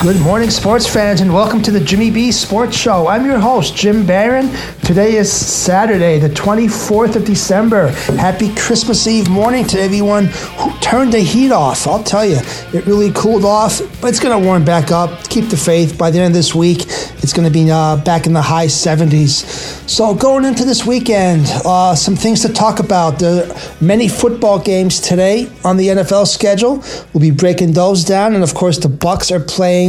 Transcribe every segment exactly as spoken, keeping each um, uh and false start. Good morning, sports fans, and welcome to the Jimmy B Sports Show. I'm your host, Jim Barron. Today is Saturday, the twenty-fourth of December. Happy Christmas Eve morning to everyone who turned the heat off. I'll tell you, it really cooled off, but it's going to warm back up. Keep the faith. By the end of this week, it's going to be uh, back in the high seventies. So going into this weekend, uh, some things to talk about. There are many football games today on the N F L schedule. We'll be breaking those down. And, of course, the Bucks are playing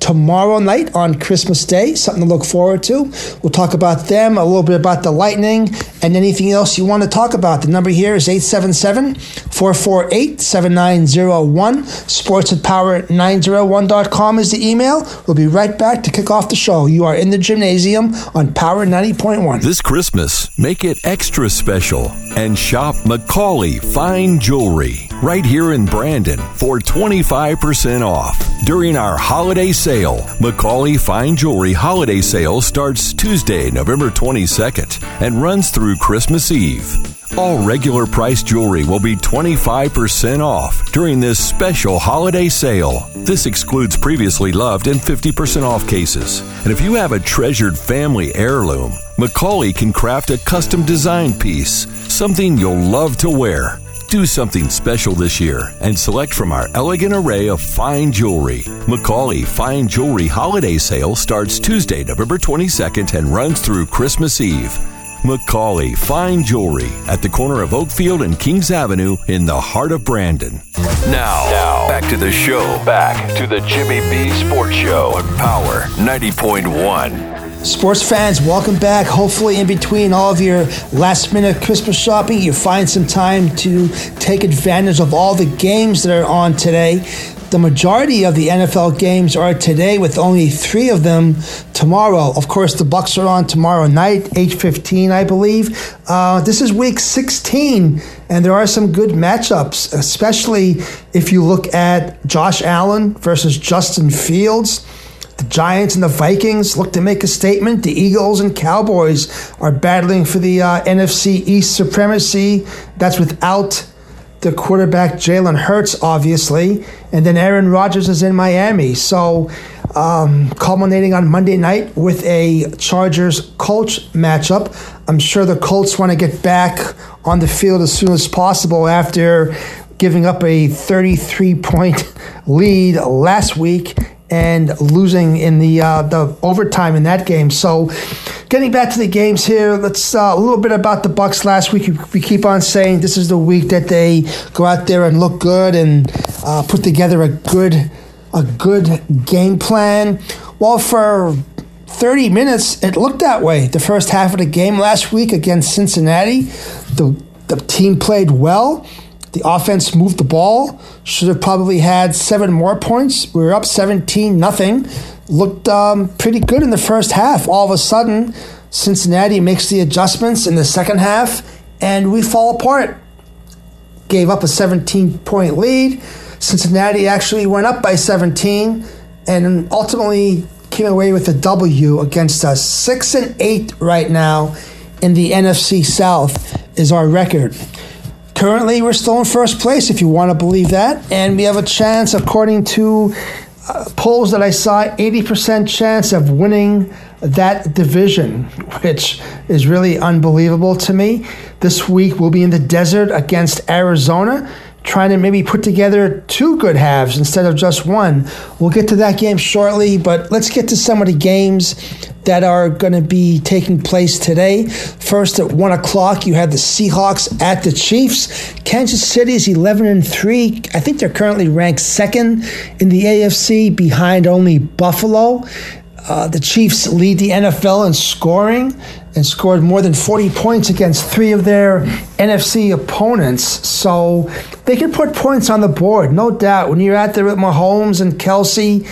tomorrow night on Christmas Day. Something to look forward to. We'll talk about them, a little bit about the Lightning, and anything else you want to talk about. The number here is eight seven seven, four four eight, seven nine zero one. sports at power nine oh one dot com is the email. We'll be right back to kick off the show. You are in the gymnasium on Power ninety point one. This Christmas, make it extra special and shop Macaulay Fine Jewelry right here in Brandon for twenty-five percent off during our holiday sale. Macaulay Fine Jewelry holiday sale starts Tuesday, November twenty-second and runs through Christmas Eve. All regular price jewelry will be twenty-five percent off during this special holiday sale. This excludes previously loved and fifty percent off cases. And if you have a treasured family heirloom, Macaulay can craft a custom design piece, something you'll love to wear. Do something special this year and select from our elegant array of fine jewelry. Macaulay Fine Jewelry Holiday Sale starts Tuesday, November twenty-second and runs through Christmas Eve. Macaulay Fine Jewelry at the corner of Oakfield and Kings Avenue in the heart of Brandon. Now, now back to the show. Back to the Jimmy B Sports Show on Power ninety point one. Sports fans, welcome back. Hopefully in between all of your last minute Christmas shopping, you find some time to take advantage of all the games that are on today. The majority of the N F L games are today, with only three of them tomorrow. Of course, the Bucks are on tomorrow night, eight fifteen, I believe. Uh, this is week sixteen, and there are some good matchups, especially if you look at Josh Allen versus Justin Fields. The Giants and the Vikings look to make a statement. The Eagles and Cowboys are battling for the uh, N F C East supremacy. That's without the quarterback Jalen Hurts, obviously. And then Aaron Rodgers is in Miami. So um, culminating on Monday night with a Chargers-Colts matchup. I'm sure the Colts want to get back on the field as soon as possible after giving up a thirty-three point lead last week and losing in the uh, the overtime in that game. So getting back to the games here, let's uh, a little bit about the Bucks last week. We keep on saying this is the week that they go out there and look good and uh, put together a good a good game plan. Well, for thirty minutes, it looked that way. The first half of the game last week against Cincinnati, the the team played well. The offense moved the ball. Should have probably had seven more points. We were up seventeen nothing. Looked um, pretty good in the first half. All of a sudden, Cincinnati makes the adjustments in the second half, and we fall apart. Gave up a seventeen-point lead. Cincinnati actually went up by seventeen, and ultimately came away with a W against us. Six and eight right now in the N F C South is our record. Currently, we're still in first place, if you want to believe that. And we have a chance, according to uh, polls that I saw, eighty percent chance of winning that division, which is really unbelievable to me. This week, we'll be in the desert against Arizona, trying to maybe put together two good halves instead of just one. We'll get to that game shortly, but let's get to some of the games that are going to be taking place today. First at one o'clock, you have the Seahawks at the Chiefs. Kansas City is eleven and three. I think they're currently ranked second in the A F C, behind only Buffalo. Uh, the Chiefs lead the N F L in scoring and scored more than forty points against three of their N F C opponents. So they can put points on the board, no doubt. When you're out there with Mahomes and Kelsey,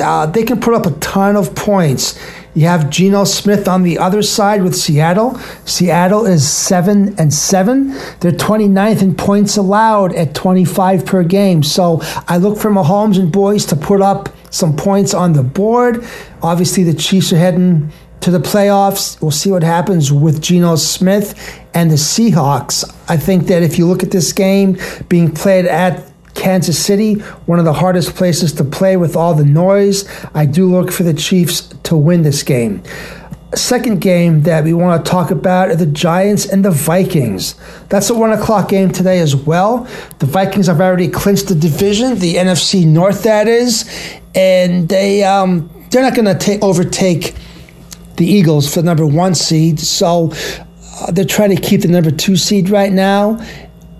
uh, they can put up a ton of points. You have Geno Smith on the other side with Seattle. Seattle is seven and seven. They're twenty-ninth in points allowed at twenty-five per game. So I look for Mahomes and boys to put up some points on the board. Obviously, the Chiefs are heading to the playoffs. We'll see what happens with Geno Smith and the Seahawks. I think that if you look at this game being played at Kansas City, one of the hardest places to play with all the noise, I do look for the Chiefs to win this game. Second game that we want to talk about are the Giants and the Vikings. That's a one o'clock game today as well. The Vikings have already clinched the division, the N F C North, that is, and they um, they're not going to overtake the Eagles for the number one seed. So uh, they're trying to keep the number two seed right now,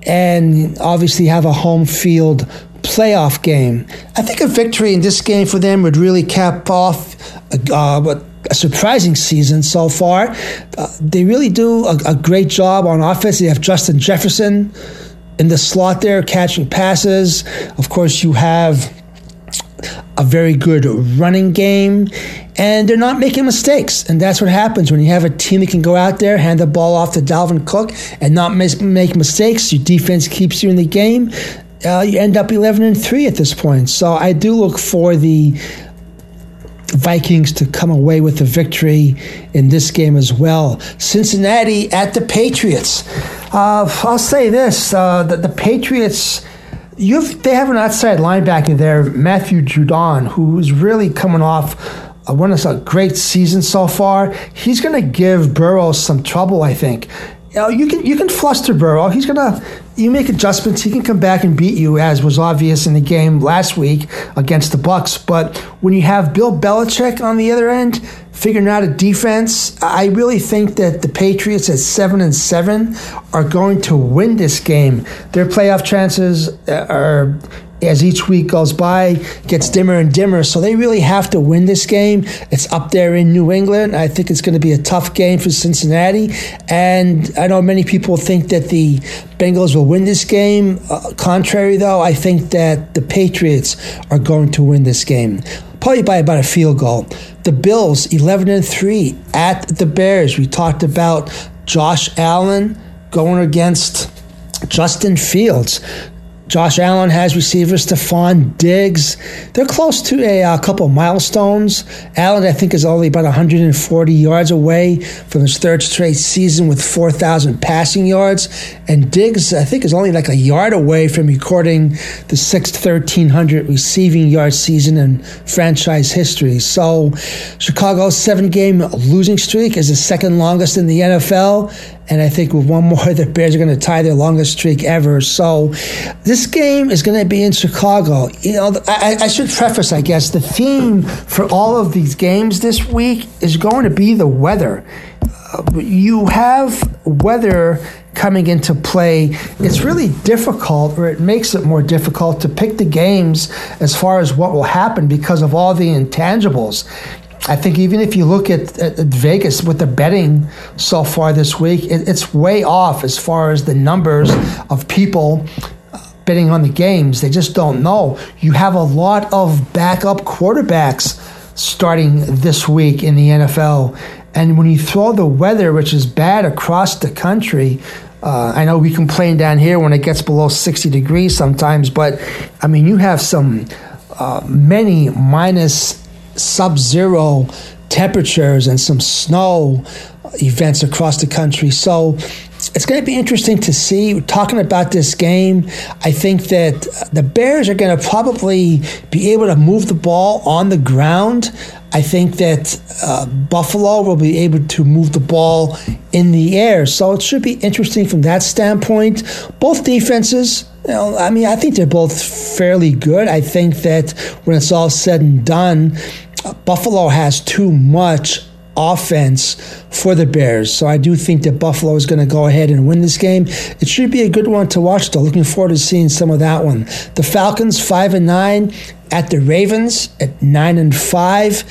and obviously have a home field playoff game. I think a victory in this game for them would really cap off uh, what. A surprising season so far. Uh, they really do a, a great job on offense. They have Justin Jefferson in the slot there, catching passes. Of course, you have a very good running game, and they're not making mistakes. And that's what happens when you have a team that can go out there, hand the ball off to Dalvin Cook, and not mis- make mistakes. Your defense keeps you in the game. Uh, you end up eleven and three at this point. So I do look for the Vikings to come away with a victory in this game as well. Cincinnati at the Patriots. Uh, I'll say this, uh, the, the Patriots, you've, they have an outside linebacker there, Matthew Judon, who's really coming off a, one of a great season so far. He's going to give Burrow some trouble, I think. You know, you can you can fluster Burrow. He's gonna you make adjustments. He can come back and beat you, as was obvious in the game last week against the Bucs. But when you have Bill Belichick on the other end figuring out a defense, I really think that the Patriots at seven and seven are going to win this game. Their playoff chances are, as each week goes by, gets dimmer and dimmer. So they really have to win this game. It's up there in New England. I think it's going to be a tough game for Cincinnati. And I know many people think that the Bengals will win this game. Uh, contrary, though, I think that the Patriots are going to win this game, probably by about a field goal. The Bills, eleven and three at the Bears. We talked about Josh Allen going against Justin Fields. Josh Allen has receiver Stephon Diggs. They're close to a, a couple milestones. Allen, I think, is only about one hundred forty yards away from his third straight season with four thousand passing yards. And Diggs, I think, is only like a yard away from recording the sixth thirteen hundred receiving yard season in franchise history. So Chicago's seven-game losing streak is the second longest in the N F L. And I think with one more, the Bears are going to tie their longest streak ever. So this game is going to be in Chicago. You know, I, I should preface, I guess, the theme for all of these games this week is going to be the weather. Uh, you have weather coming into play. It's really difficult, or it makes it more difficult to pick the games as far as what will happen because of all the intangibles. I think even if you look at, at, at Vegas with the betting so far this week, it, it's way off as far as the numbers of people betting on the games. They just don't know. You have a lot of backup quarterbacks starting this week in the N F L. And when you throw the weather, which is bad across the country, uh, I know we complain down here when it gets below sixty degrees sometimes, but, I mean, you have some uh, many minus sub-zero temperatures and some snow events across the country. So it's going to be interesting to see. Talking about this game, I think that the Bears are going to probably be able to move the ball on the ground. I think that uh, Buffalo will be able to move the ball in the air. So it should be interesting from that standpoint. Both defenses, you know, I mean, I think they're both fairly good. I think that when it's all said and done, uh, Buffalo has too much offense for the Bears. So I do think that Buffalo is going to go ahead and win this game. It should be a good one to watch, though. Looking forward to seeing some of that one. The Falcons, five and nine, at the Ravens at nine and five.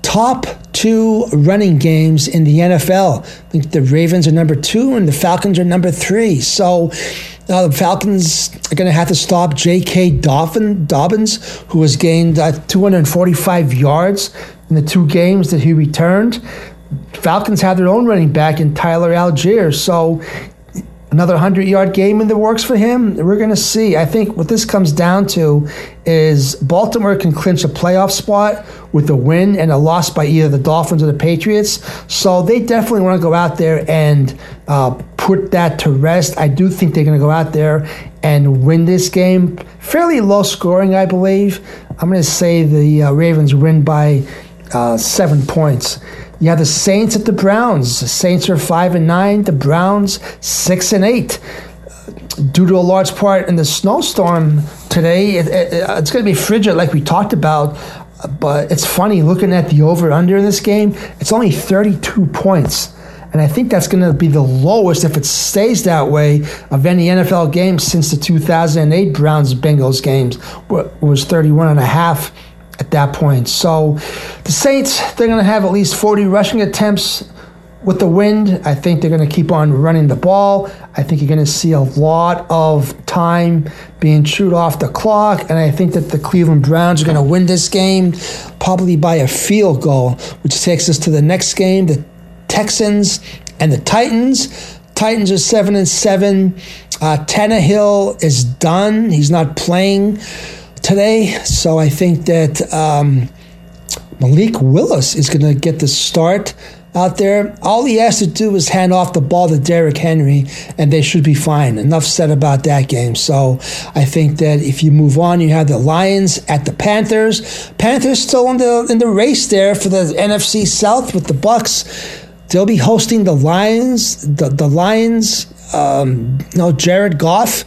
Top two running games in the N F L. I think the Ravens are number two and the Falcons are number three. So uh, the Falcons are going to have to stop J K. Dobbins, who has gained uh, two hundred forty-five yards in the two games that he returned. Falcons have their own running back in Tyler Algier. So another hundred-yard game in the works for him? We're going to see. I think what this comes down to is Baltimore can clinch a playoff spot with a win and a loss by either the Dolphins or the Patriots. So they definitely want to go out there and uh, put that to rest. I do think they're going to go out there and win this game. Fairly low scoring, I believe. I'm going to say the uh, Ravens win by uh, seven points. You have the Saints at the Browns. The Saints are five and nine. The Browns six and eight. Due to a large part in the snowstorm today, it, it, it's going to be frigid, like we talked about. But it's funny looking at the over/under in this game. It's only thirty-two points, and I think that's going to be the lowest if it stays that way of any N F L game since the two thousand eight Browns-Bengals games, where it was thirty-one and a half. At that point. So the Saints, they're going to have at least forty rushing attempts with the wind. I think they're going to keep on running the ball. I think you're going to see a lot of time being chewed off the clock, and I think that the Cleveland Browns are going to win this game probably by a field goal, which takes us to the next game, the Texans and the Titans. Titans are seven and seven. Uh, Tannehill is done. He's not playing today, so I think that um, Malik Willis is going to get the start out there. All he has to do is hand off the ball to Derrick Henry, and they should be fine. Enough said about that game. So I think that if you move on, you have the Lions at the Panthers. Panthers still in the in the race there for the N F C South with the Bucs. They'll be hosting the Lions. The the Lions. Um, no, Jared Goff.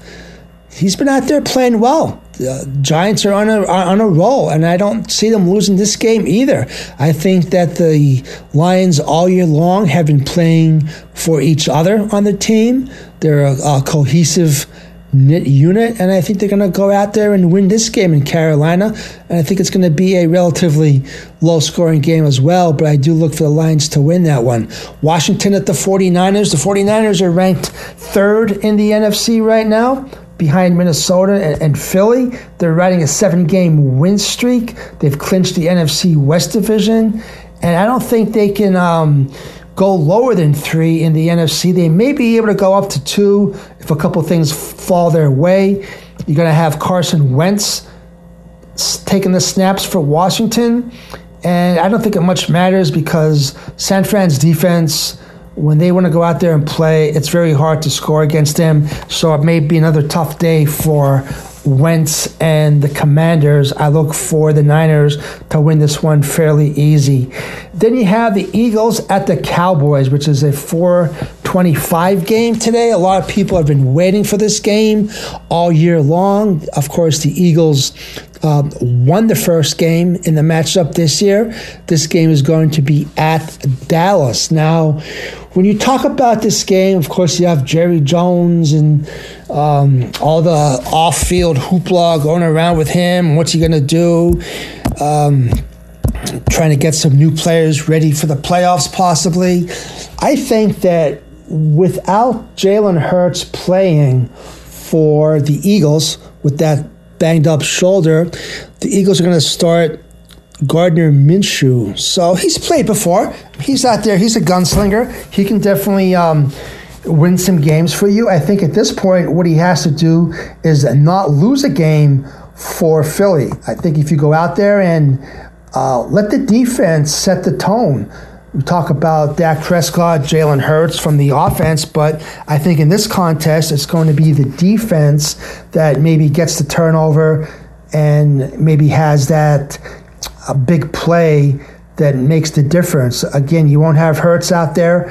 He's been out there playing well. The Giants are on a are on a roll, and I don't see them losing this game either. I think that the Lions all year long have been playing for each other on the team. They're a, a cohesive knit unit, and I think they're going to go out there and win this game in Carolina. And I think it's going to be a relatively low-scoring game as well, but I do look for the Lions to win that one. Washington at the 49ers. The 49ers are ranked third in the N F C right now, behind Minnesota and, and Philly. They're riding a seven-game win streak. They've clinched the N F C West division, and I don't think they can um, go lower than three in the N F C. They may be able to go up to two if a couple things fall their way. You're going to have Carson Wentz taking the snaps for Washington, and I don't think it much matters because San Fran's defense, when they want to go out there and play, it's very hard to score against them. So it may be another tough day for Wentz and the Commanders. I look for the Niners to win this one fairly easy. Then you have the Eagles at the Cowboys, which is a four twenty-five game today. A lot of people have been waiting for this game all year long. Of course, the Eagles Uh, won the first game in the matchup this year. This game is going to be at Dallas. Now, when you talk about this game, of course, you have Jerry Jones and um, all the off-field hoopla going around with him. What's he going to do? Um, trying to get some new players ready for the playoffs, possibly. I think that without Jalen Hurts playing for the Eagles with that banged up shoulder, the Eagles are going to start Gardner Minshew. So he's played before. He's out there. He's a gunslinger. He can definitely um, win some games for you. I think at this point, what he has to do is not lose a game for Philly. I think if you go out there and uh, let the defense set the tone. We talk about Dak Prescott, Jalen Hurts from the offense, but I think in this contest, it's going to be the defense that maybe gets the turnover and maybe has that a big play that makes the difference. Again, you won't have Hurts out there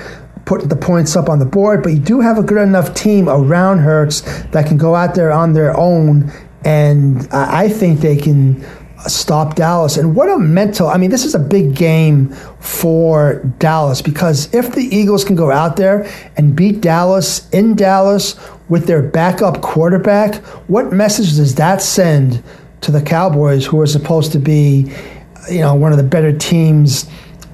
putting the points up on the board, but you do have a good enough team around Hurts that can go out there on their own, and I think they can stop Dallas. And what a mental, I mean, this is a big game for Dallas, because if the Eagles can go out there and beat Dallas in Dallas with their backup quarterback, what message does that send to the Cowboys, who are supposed to be, you know, one of the better teams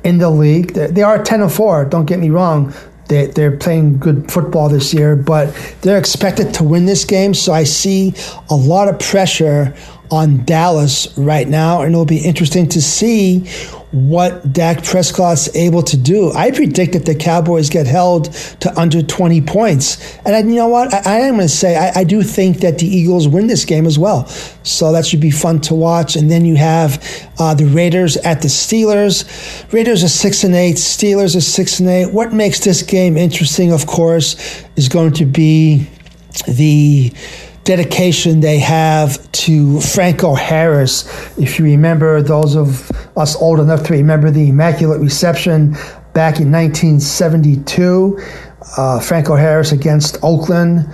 in the league? They are ten and four, don't get me wrong. They're playing good football this year, but they're expected to win this game, so I see a lot of pressure on Dallas right now, and it'll be interesting to see what Dak Prescott's able to do. I predict that the Cowboys get held to under twenty points. And I, you know what? I, I am going to say I, I do think that the Eagles win this game as well. So that should be fun to watch. And then you have uh, the Raiders at the Steelers. Raiders are six and eight. Steelers are six and eight. What makes this game interesting, of course, is going to be the dedication they have to Franco Harris. If you remember, those of us old enough to remember the Immaculate Reception back in nineteen seventy-two, uh, Franco Harris against Oakland.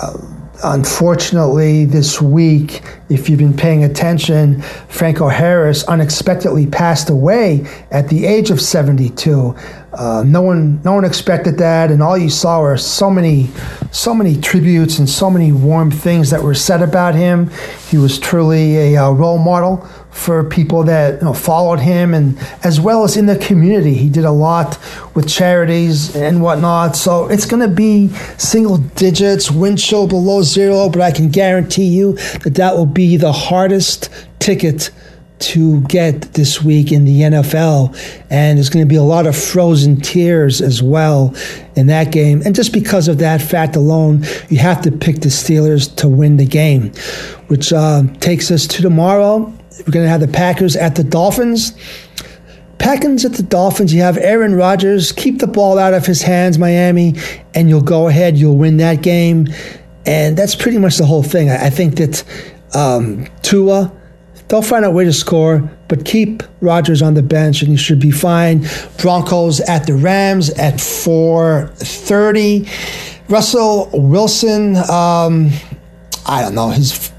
Uh, unfortunately, this week, if you've been paying attention, Franco Harris unexpectedly passed away at the age of seventy-two. Uh, no one, no one expected that, and all you saw were so many, so many tributes and so many warm things that were said about him. He was truly a uh, role model for people that you know, followed him, and as well as in the community. He did a lot with charities and whatnot. So it's going to be single digits, wind chill below zero, but I can guarantee you that that will be the hardest ticket to get this week in the N F L, and there's going to be a lot of frozen tears as well in that game. And just because of that fact alone, you have to pick the Steelers to win the game, which uh, takes us to tomorrow. We're going to have the Packers at the Dolphins. Packers at the Dolphins, you have Aaron Rodgers. Keep the ball out of his hands, Miami, and you'll go ahead, you'll win that game. And that's pretty much the whole thing. I, I think that um, Tua, they'll find a way to score, but keep Rodgers on the bench and you should be fine. Broncos at the Rams at four thirty. Russell Wilson, um, I don't know, his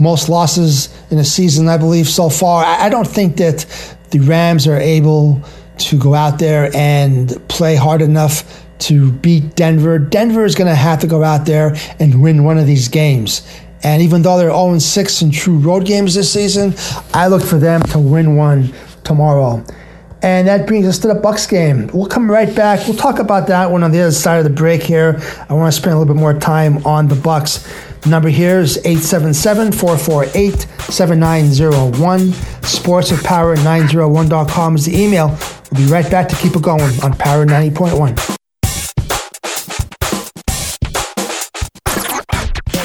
most losses in a season, I believe, so far. I don't think that the Rams are able to go out there and play hard enough to beat Denver. Denver is going to have to go out there and win one of these games. And even though they're oh and six in true road games this season, I look for them to win one tomorrow. And that brings us to the Bucs game. We'll come right back. We'll talk about that one on the other side of the break here. I want to spend a little bit more time on the Bucs. The number here is eight seven seven, four four eight, seven nine zero one. Sports at power nine oh one dot com is the email. We'll be right back to keep it going on Power ninety point one.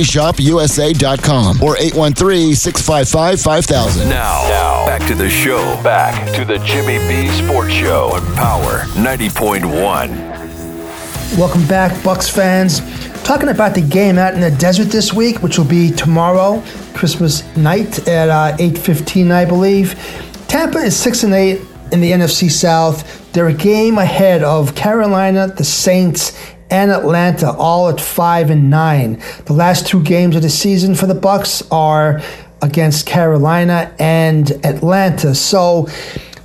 shop u s a dot com or eight one three, six five five, five thousand. Now, now, back to the show. Back to the Jimmy B Sports Show on Power ninety point one. Welcome back, Bucs fans. Talking about the game out in the desert this week, which will be tomorrow, Christmas night at uh, eight fifteen, I believe. Tampa is six and eight in the N F C South. They're a game ahead of Carolina, the Saints, and Atlanta, all at five and nine. The last two games of the season for the Bucs are against Carolina and Atlanta. So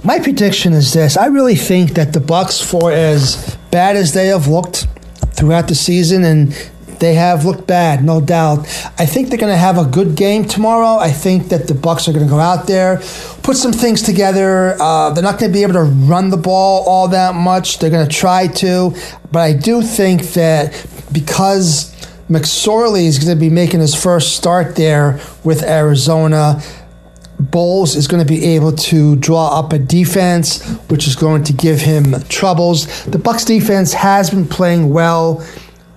my prediction is this: I really think that the Bucs, for as bad as they have looked throughout the season, and they have looked bad, no doubt, I think they're going to have a good game tomorrow. I think that the Bucs are going to go out there, put some things together. Uh, they're not going to be able to run the ball all that much. They're going to try to. But I do think that because McSorley is going to be making his first start there with Arizona, Bowles is going to be able to draw up a defense, which is going to give him troubles. The Bucs defense has been playing well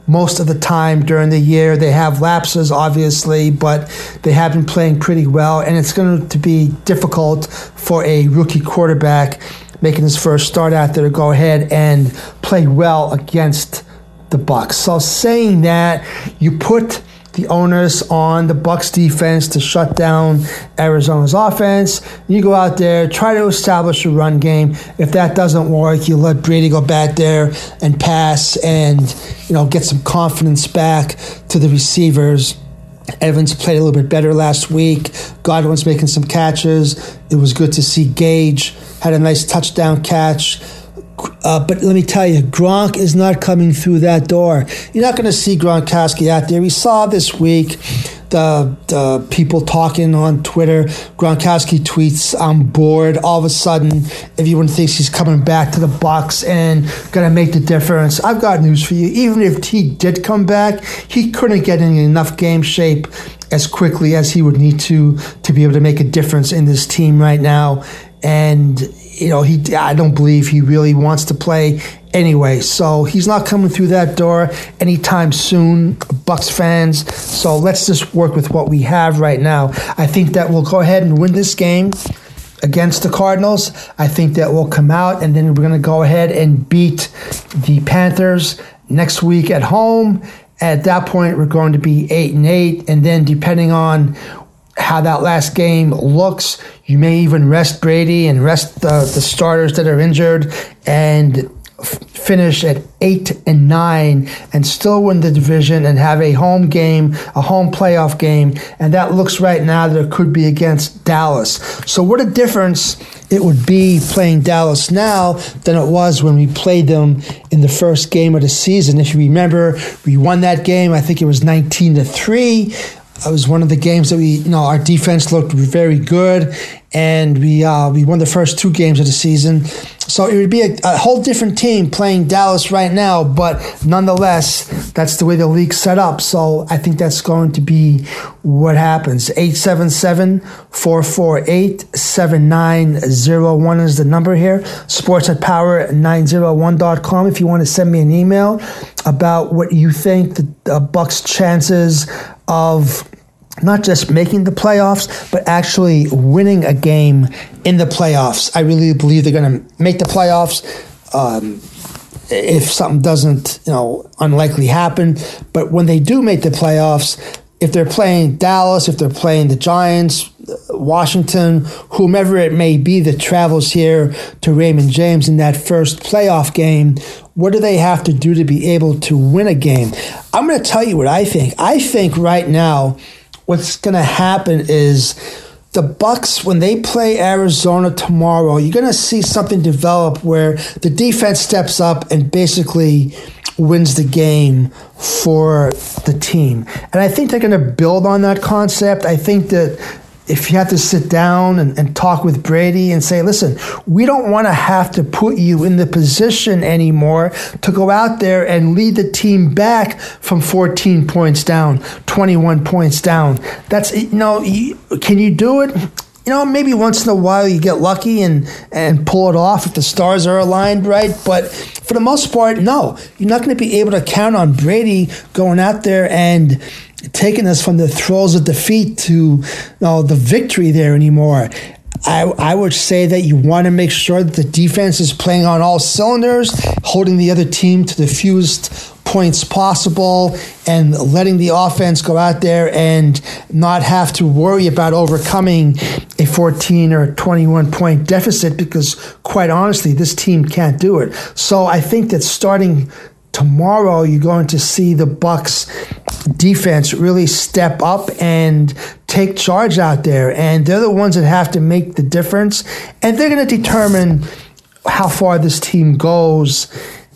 most of the time during the year. They have lapses, obviously, but they have been playing pretty well, and it's going to be difficult for a rookie quarterback making his first start out there to go ahead and play well against the Bucs. So saying that, you put the onus on the Bucs defense to shut down Arizona's offense. You go out there, try to establish a run game. If that doesn't work, you let Brady go back there and pass and, you know, get some confidence back to the receivers. Evans played a little bit better last week. Godwin's making some catches. It was good to see Gage had a nice touchdown catch. Uh, but let me tell you, Gronk is not coming through that door. You're not going to see Gronkowski out there. We saw this week the, the people talking on Twitter. Gronkowski tweets, "I'm bored." All of a sudden, everyone thinks he's coming back to the Bucs and going to make the difference. I've got news for you. Even if he did come back, he couldn't get in enough game shape as quickly as he would need to to be able to make a difference in this team right now. And you know, he I don't believe he really wants to play anyway. So he's not coming through that door anytime soon, Bucs fans. So let's just work with what we have right now. I think that we'll go ahead and win this game against the Cardinals. I think that we'll come out, and then we're going to go ahead and beat the Panthers next week at home. At that point, we're going to be eight and eight, and then depending on how that last game looks, you may even rest Brady and rest the, the starters that are injured and f- finish at eight and nine and still win the division and have a home game, a home playoff game. And that looks right now that it could be against Dallas. So what a difference it would be playing Dallas now than it was when we played them in the first game of the season. If you remember, we won that game. I think it was nineteen to three. It was one of the games that we, you know, our defense looked very good, and we uh, we won the first two games of the season. So it would be a, a whole different team playing Dallas right now, but nonetheless, that's the way the league's set up. So I think that's going to be what happens. eight seven seven, four four eight, seven nine zero one is the number here. Sports at power nine oh one dot com if you want to send me an email about what you think the uh, Bucks' chances of not just making the playoffs, but actually winning a game in the playoffs. I really believe they're going to make the playoffs. Um, if something doesn't, you know, unlikely happen. But when they do make the playoffs, if they're playing Dallas, if they're playing the Giants, Washington, whomever it may be that travels here to Raymond James in that first playoff game, what do they have to do to be able to win a game? I'm going to tell you what I think. I think right now, what's going to happen is the Bucs, when they play Arizona tomorrow, you're going to see something develop where the defense steps up and basically wins the game for the team. And I think they're going to build on that concept. I think that if you have to sit down and, and talk with Brady and say, listen, we don't want to have to put you in the position anymore to go out there and lead the team back from fourteen points down, twenty-one points down. That's, you know, you, can you do it? You know, maybe once in a while you get lucky and, and pull it off if the stars are aligned right. But for the most part, no. You're not going to be able to count on Brady going out there and taking us from the throes of defeat to, you know, the victory there anymore. I, I would say that you want to make sure that the defense is playing on all cylinders, holding the other team to the fewest points possible, and letting the offense go out there and not have to worry about overcoming a fourteen or twenty-one point deficit, because quite honestly, this team can't do it. So I think that starting tomorrow, you're going to see the Bucs defense really step up and take charge out there. And they're the ones that have to make the difference. And they're going to determine how far this team goes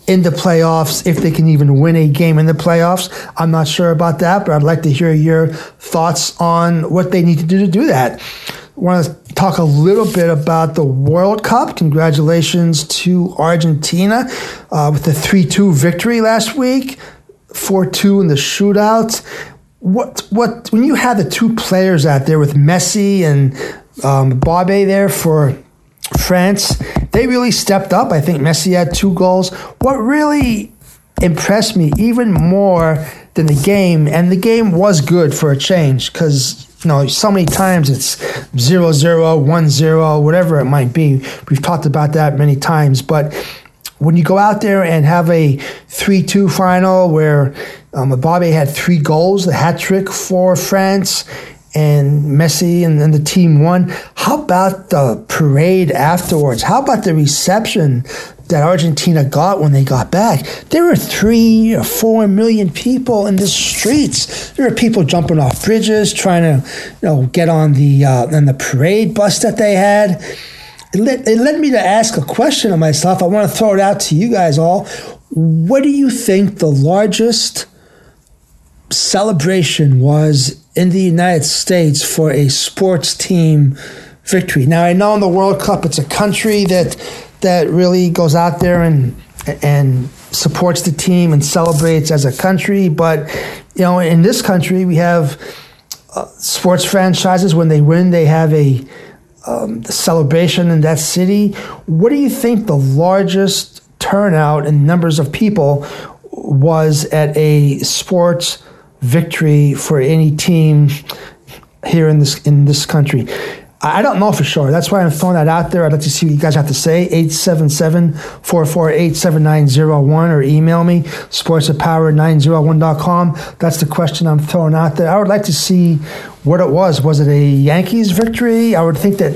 in the playoffs, if they can even win a game in the playoffs. I'm not sure about that, but I'd like to hear your thoughts on what they need to do to do that. Want to talk a little bit about the World Cup. Congratulations to Argentina uh, with the three two victory last week, four two in the shootout. What what when you had the two players out there with Messi and um, Mbappe there for France, they really stepped up. I think Messi had two goals. What really impressed me even more than the game, and the game was good for a change, because you know, so many times it's zero zero, one zero, whatever it might be. We've talked about that many times. But when you go out there and have a three two final where um, Mbappe had three goals, the hat trick for France, and Messi and, and the team won, how about the parade afterwards? How about the reception that Argentina got when they got back, there were three or four million people in the streets. There were people jumping off bridges, trying to, you know, get on the uh, on the parade bus that they had. It led, it led me to ask a question of myself. I want to throw it out to you guys all. What do you think the largest celebration was in the United States for a sports team victory? Now, I know in the World Cup, it's a country that that really goes out there and and supports the team and celebrates as a country. But, you know, in this country, we have uh, sports franchises. When they win, they have a um, the celebration in that city. What do you think the largest turnout and numbers of people was at a sports victory for any team here in this in this country? I don't know for sure. That's why I'm throwing that out there. I'd like to see what you guys have to say. eight seven seven, four four eight, seven nine zero one or email me, sports at power nine zero one dot com. That's the question I'm throwing out there. I would like to see what it was. Was it a Yankees victory? I would think that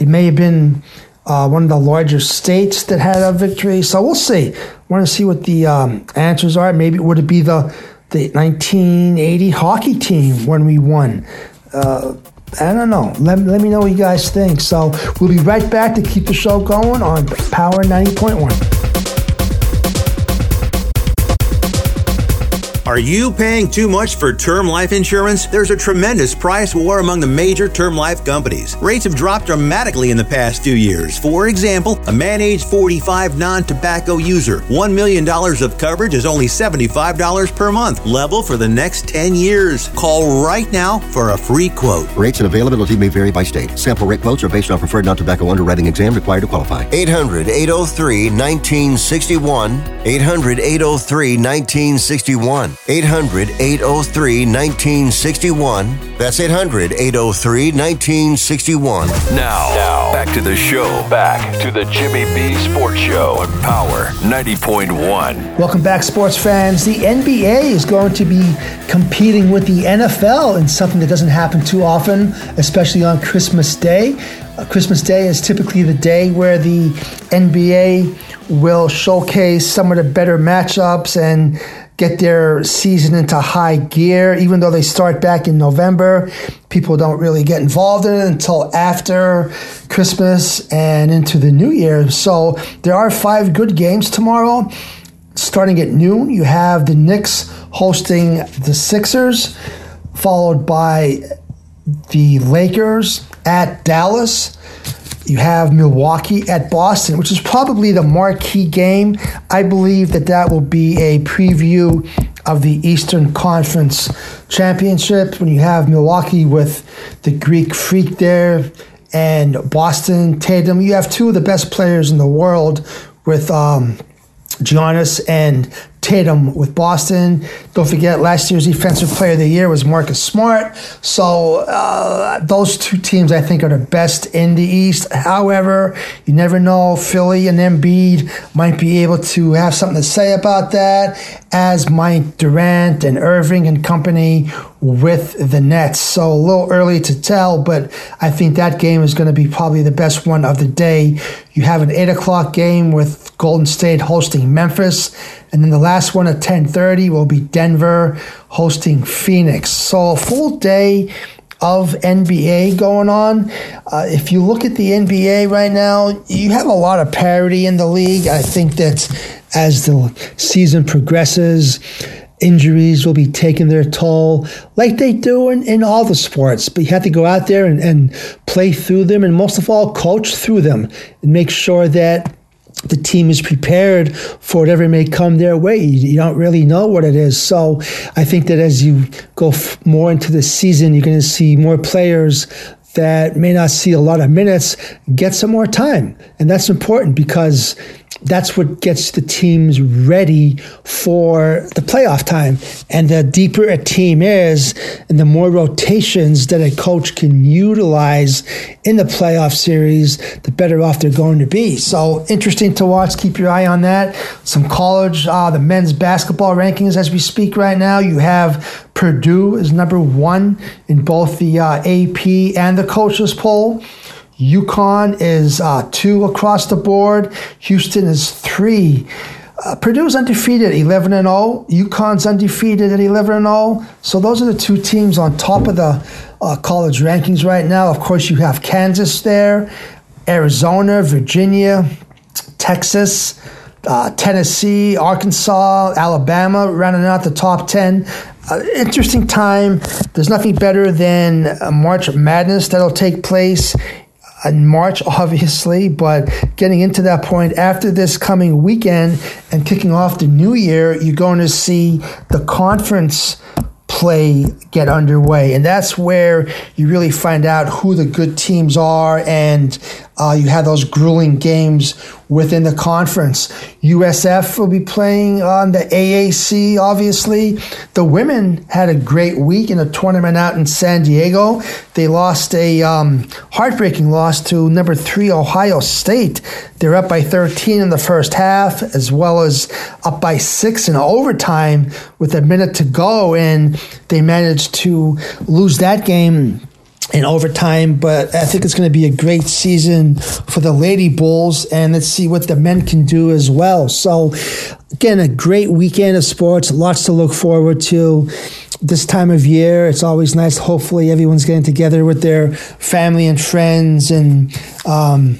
it may have been uh, one of the larger states that had a victory. So we'll see. Want to see what the um, answers are. Maybe would it be the, the nineteen eighty hockey team when we won? Uh I don't know. Let, let me know what you guys think. So we'll be right back to keep the show going on Power ninety point one. Are you paying too much for term life insurance? There's a tremendous price war among the major term life companies. Rates have dropped dramatically in the past few years. For example, a man age forty-five non-tobacco user, one million dollars of coverage is only seventy-five dollars per month, level for the next ten years. Call right now for a free quote. Rates and availability may vary by state. Sample rate quotes are based on preferred non-tobacco underwriting exam required to qualify. eight hundred, eight oh three, nineteen sixty-one. eight hundred, eight oh three, nineteen sixty-one. eight hundred, eight oh three, nineteen sixty-one. That's eight hundred, eight oh three, nineteen sixty-one. Now, now, back to the show. Back to the Jimmy B Sports Show on Power ninety point one. Welcome back, sports fans. The N B A is going to be competing with the N F L in something that doesn't happen too often, especially on Christmas Day. Uh, Christmas Day is typically the day where the N B A will showcase some of the better matchups and get their season into high gear. Even though they start back in November, people don't really get involved in it until after Christmas and into the new year. So there are five good games tomorrow. Starting at noon, you have the Knicks hosting the Sixers, followed by the Lakers at Dallas. You have Milwaukee at Boston, which is probably the marquee game. I believe that that will be a preview of the Eastern Conference Championship when you have Milwaukee with the Greek Freak there and Boston, Tatum. You have two of the best players in the world with um, Giannis and Tatum with Boston. Don't forget, last year's Defensive Player of the Year was Marcus Smart. So uh, those two teams, I think, are the best in the East. However, you never know. Philly and Embiid might be able to have something to say about that, as might Durant and Irving and company with the Nets. So a little early to tell, but I think that game is going to be probably the best one of the day. You have an eight o'clock game with Golden State hosting Memphis. And then the last one at ten thirty will be Denver hosting Phoenix. So a full day of N B A going on. Uh, if you look at the N B A right now, you have a lot of parity in the league. I think that as the season progresses, injuries will be taking their toll, like they do in, in all the sports. But you have to go out there and, and play through them, and most of all, coach through them and make sure that the team is prepared for whatever may come their way. You don't really know what it is. So I think that as you go f- more into the season, you're going to see more players that may not see a lot of minutes get some more time. And that's important because that's what gets the teams ready for the playoff time. And the deeper a team is and the more rotations that a coach can utilize in the playoff series, the better off they're going to be. So interesting to watch. Keep your eye on that. Some college, uh, the men's basketball rankings as we speak right now. You have Purdue is number one in both the uh, A P and the coaches poll. UConn is uh, two across the board. Houston is three. Uh, Purdue's undefeated at eleven and oh. UConn's undefeated at eleven and oh. So those are the two teams on top of the uh, college rankings right now. Of course, you have Kansas there, Arizona, Virginia, Texas, uh, Tennessee, Arkansas, Alabama, rounding out the top ten. Uh, interesting time. There's nothing better than uh, March Madness that'll take place in March, obviously, but getting into that point, after this coming weekend and kicking off the new year, you're going to see the conference play get underway, and that's where you really find out who the good teams are, and uh, you have those grueling games within the conference. U S F will be playing on the A A C, obviously. The women had a great week in a tournament out in San Diego. They lost a um, heartbreaking loss to number three Ohio State. They're up by thirteen in the first half, as well as up by six in overtime with a minute to go, and they managed to lose that game in overtime, but I think it's going to be a great season for the Lady Bulls, and let's see what the men can do as well. So, again, a great weekend of sports, lots to look forward to. This time of year, it's always nice. Hopefully, everyone's getting together with their family and friends and um,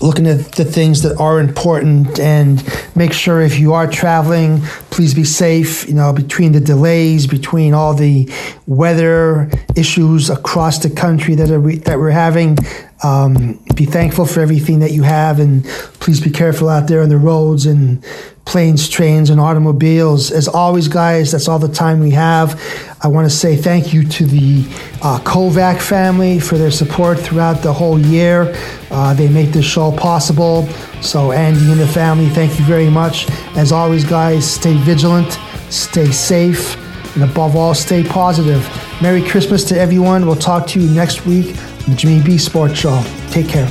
looking at the things that are important, and make sure if you are traveling, please be safe, you know, between the delays, between all the weather issues across the country that are we, that we're having. Um, be thankful for everything that you have, and please be careful out there on the roads and planes, trains, and automobiles. As always, guys, that's all the time we have. I want to say thank you to the uh, Kovac family for their support throughout the whole year. Uh, they make this show possible. So Andy and the family, thank you very much. As always, guys, stay vigilant, stay safe, and above all, stay positive. Merry Christmas to everyone. We'll talk to you next week on the Jimmy B Sports Show. Take care.